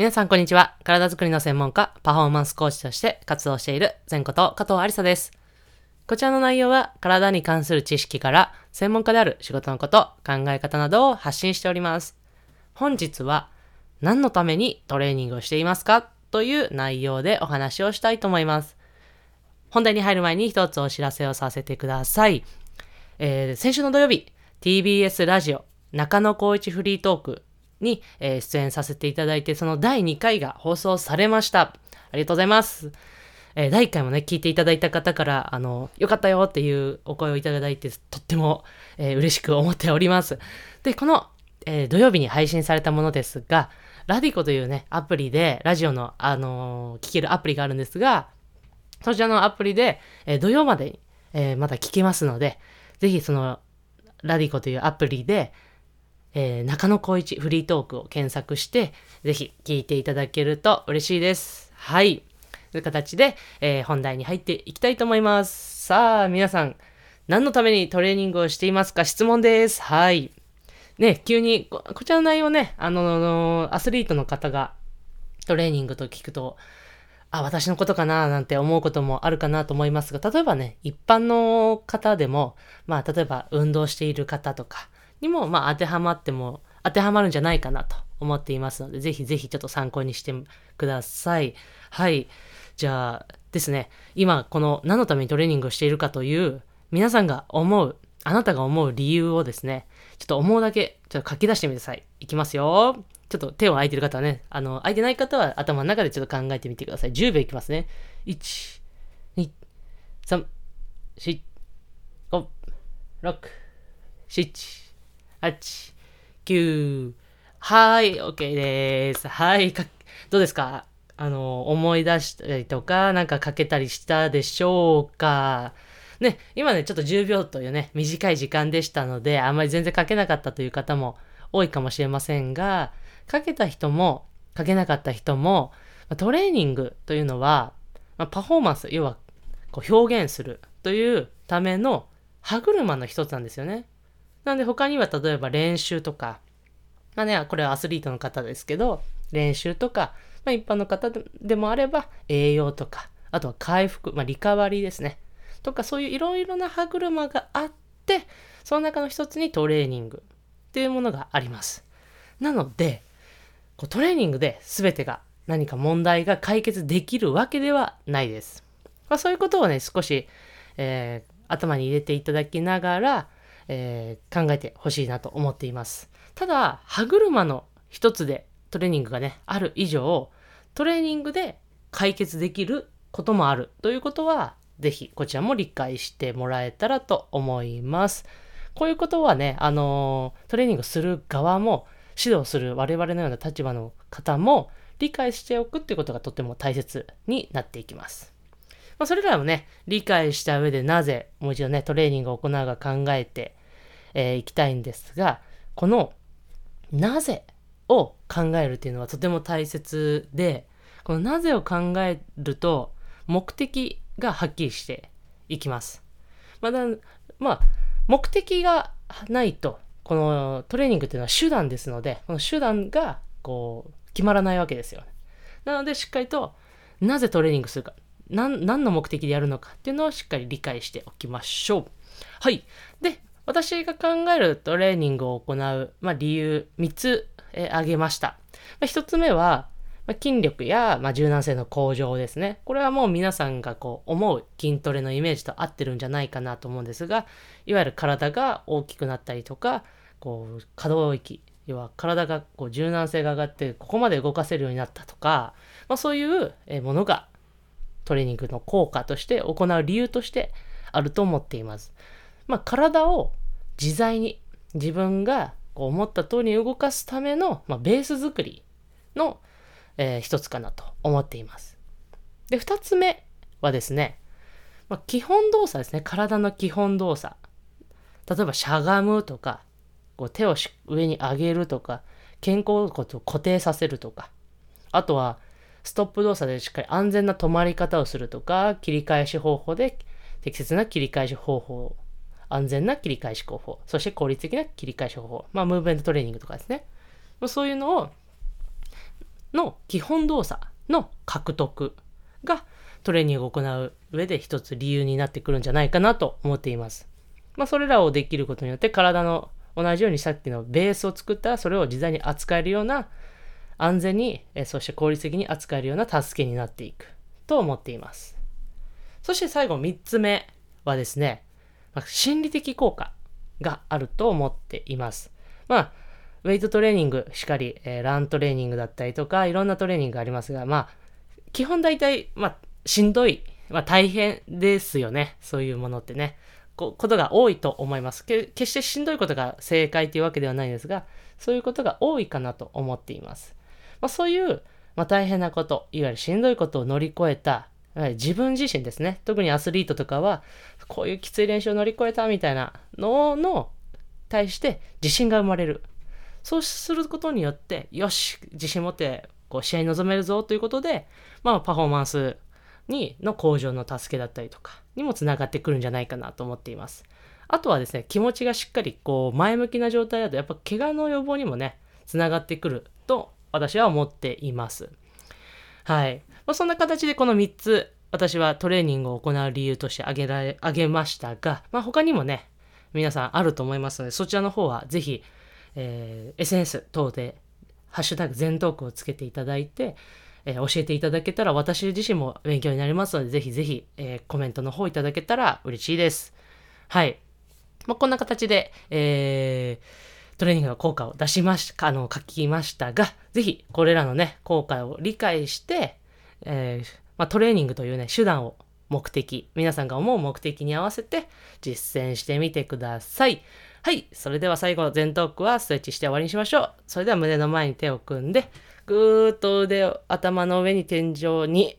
皆さんこんにちは。体づくりの専門家、パフォーマンス講師として活動している全こと加藤有沙です。こちらの内容は体に関する知識から専門家である仕事のこと、考え方などを発信しております。本日は何のためにトレーニングをしていますかという内容でお話をしたいと思います。本題に入る前に一つお知らせをさせてください。先週の土曜日 TBS ラジオ中野光一フリートークに出演させていただいて、その第2回が放送されました。ありがとうございます。第1回もね、聞いていただいた方からよかったよっていうお声をいただいて、とっても、嬉しく思っております。で、この、土曜日に配信されたものですが、ラディコというねアプリでラジオの、聞けるアプリがあるんですが、そちらのアプリで、土曜までに、まだ聞けますので、ぜひそのラディコというアプリで中野光一フリートークを検索してぜひ聞いていただけると嬉しいです。はい、という形で、本題に入っていきたいと思います。さあ皆さん、何のためにトレーニングをしていますか？質問です。はいね、急に こちらの内容ね、アスリートの方がトレーニングと聞くと、あ、私のことかななんて思うこともあるかなと思いますが、例えばね、一般の方でも、まあ例えば運動している方とかにも、まあ当てはまるんじゃないかなと思っていますので、ぜひぜひちょっと参考にしてください。はい。じゃあですね、今この何のためにトレーニングをしているかという、皆さんが思う、あなたが思う理由をですね、ちょっと思うだけちょっと書き出してみてください。いきますよ。ちょっと手を空いてる方はね、空いてない方は頭の中でちょっと考えてみてください。10秒いきますね。1、2、3、4、5、6、7、8、9、はい、OK です。はい、どうですか？思い出したりとか、なんか書けたりしたでしょうか？ね、今ね、ちょっと10秒というね、短い時間でしたので、あんまり全然書けなかったという方も多いかもしれませんが、書けた人も、書けなかった人も、トレーニングというのは、パフォーマンス、要はこう表現するというための歯車の一つなんですよね。なんで他には例えば練習とか、まあね、これはアスリートの方ですけど、練習とか、まあ、一般の方でもあれば栄養とか、あとは回復、リカバリーですね。とかそういういろいろな歯車があって、その中の一つにトレーニングっていうものがあります。なので、トレーニングで全てが何か問題が解決できるわけではないです。そういうことをね、少し、頭に入れていただきながら、考えてほしいなと思っています。ただ、歯車の一つでトレーニングがね、ある以上、トレーニングで解決できることもあるということは、ぜひこちらも理解してもらえたらと思います。こういうことはね、トレーニングする側も、指導する我々のような立場の方も理解しておくっていうことがとても大切になっていきます。それらをね、理解した上でなぜ、もう一度ね、トレーニングを行うか考えて、いきたいんですが、このなぜを考えるっていうのはとても大切で、このなぜを考えると目的がはっきりしていきます。目的がないと、このトレーニングっていうのは手段ですので、この手段が決まらないわけですよ。なのでしっかりとなぜトレーニングするか、何の目的でやるのかっていうのをしっかり理解しておきましょう。はい。で、私が考えるトレーニングを行う、理由3つ挙げました。1つ目は、筋力や、柔軟性の向上ですね。これはもう皆さんが思う筋トレのイメージと合ってるんじゃないかなと思うんですが、いわゆる体が大きくなったりとか、可動域、要は体が柔軟性が上がってここまで動かせるようになったとか、そういうものがトレーニングの効果として行う理由としてあると思っています。体を自在に自分が思った通りに動かすための、ベース作りの、一つかなと思っています。で、二つ目はですね、基本動作ですね。体の基本動作。例えばしゃがむとか、手を上に上げるとか、肩甲骨を固定させるとか、あとはストップ動作でしっかり安全な止まり方をするとか、切り返し方法で適切な切り返し方法を、安全な切り返し方法、そして効率的な切り返し方法、ムーブメントトレーニングとかですね。そういうのをの基本動作の獲得がトレーニングを行う上で一つ理由になってくるんじゃないかなと思っています。それらをできることによって体の同じようにさっきのベースを作ったらそれを自在に扱えるような安全にそして効率的に扱えるような助けになっていくと思っています。そして最後3つ目はですね、心理的効果があると思っています。ウェイトトレーニングしかり、ラントレーニングだったりとかいろんなトレーニングがありますが、基本大体、しんどい、大変ですよね。そういうものってね、ことが多いと思います。決してしんどいことが正解というわけではないですが、そういうことが多いかなと思っています。そういう、大変なこと、いわゆるしんどいことを乗り越えた自分自身ですね、特にアスリートとかはこういうきつい練習を乗り越えたみたいなのの対して自信が生まれる。そうすることによって、よし、自信持って試合に臨めるぞということで、パフォーマンスの向上の助けだったりとかにもつながってくるんじゃないかなと思っています。あとはですね、気持ちがしっかり前向きな状態だと、やっぱ怪我の予防にもねつながってくると私は思っています。そんな形でこの3つ私はトレーニングを行う理由として挙げましたが、他にもね皆さんあると思いますので、そちらの方はぜひ、SNS 等でハッシュタグ全トークをつけていただいて、教えていただけたら私自身も勉強になりますので、ぜひぜひ、コメントの方いただけたら嬉しいです。こんな形で、トレーニングの効果を書きましたが、ぜひこれらのね効果を理解して、トレーニングというね手段を皆さんが思う目的に合わせて実践してみてください。それでは最後、全トークはストレッチして終わりにしましょう。それでは胸の前に手を組んで、ぐーっと腕を頭の上に天井に、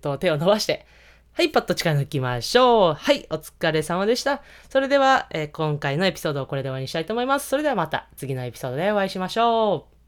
手を伸ばして、パッと力抜きましょう。お疲れ様でした。それでは、今回のエピソードをこれで終わりにしたいと思います。それではまた次のエピソードでお会いしましょう。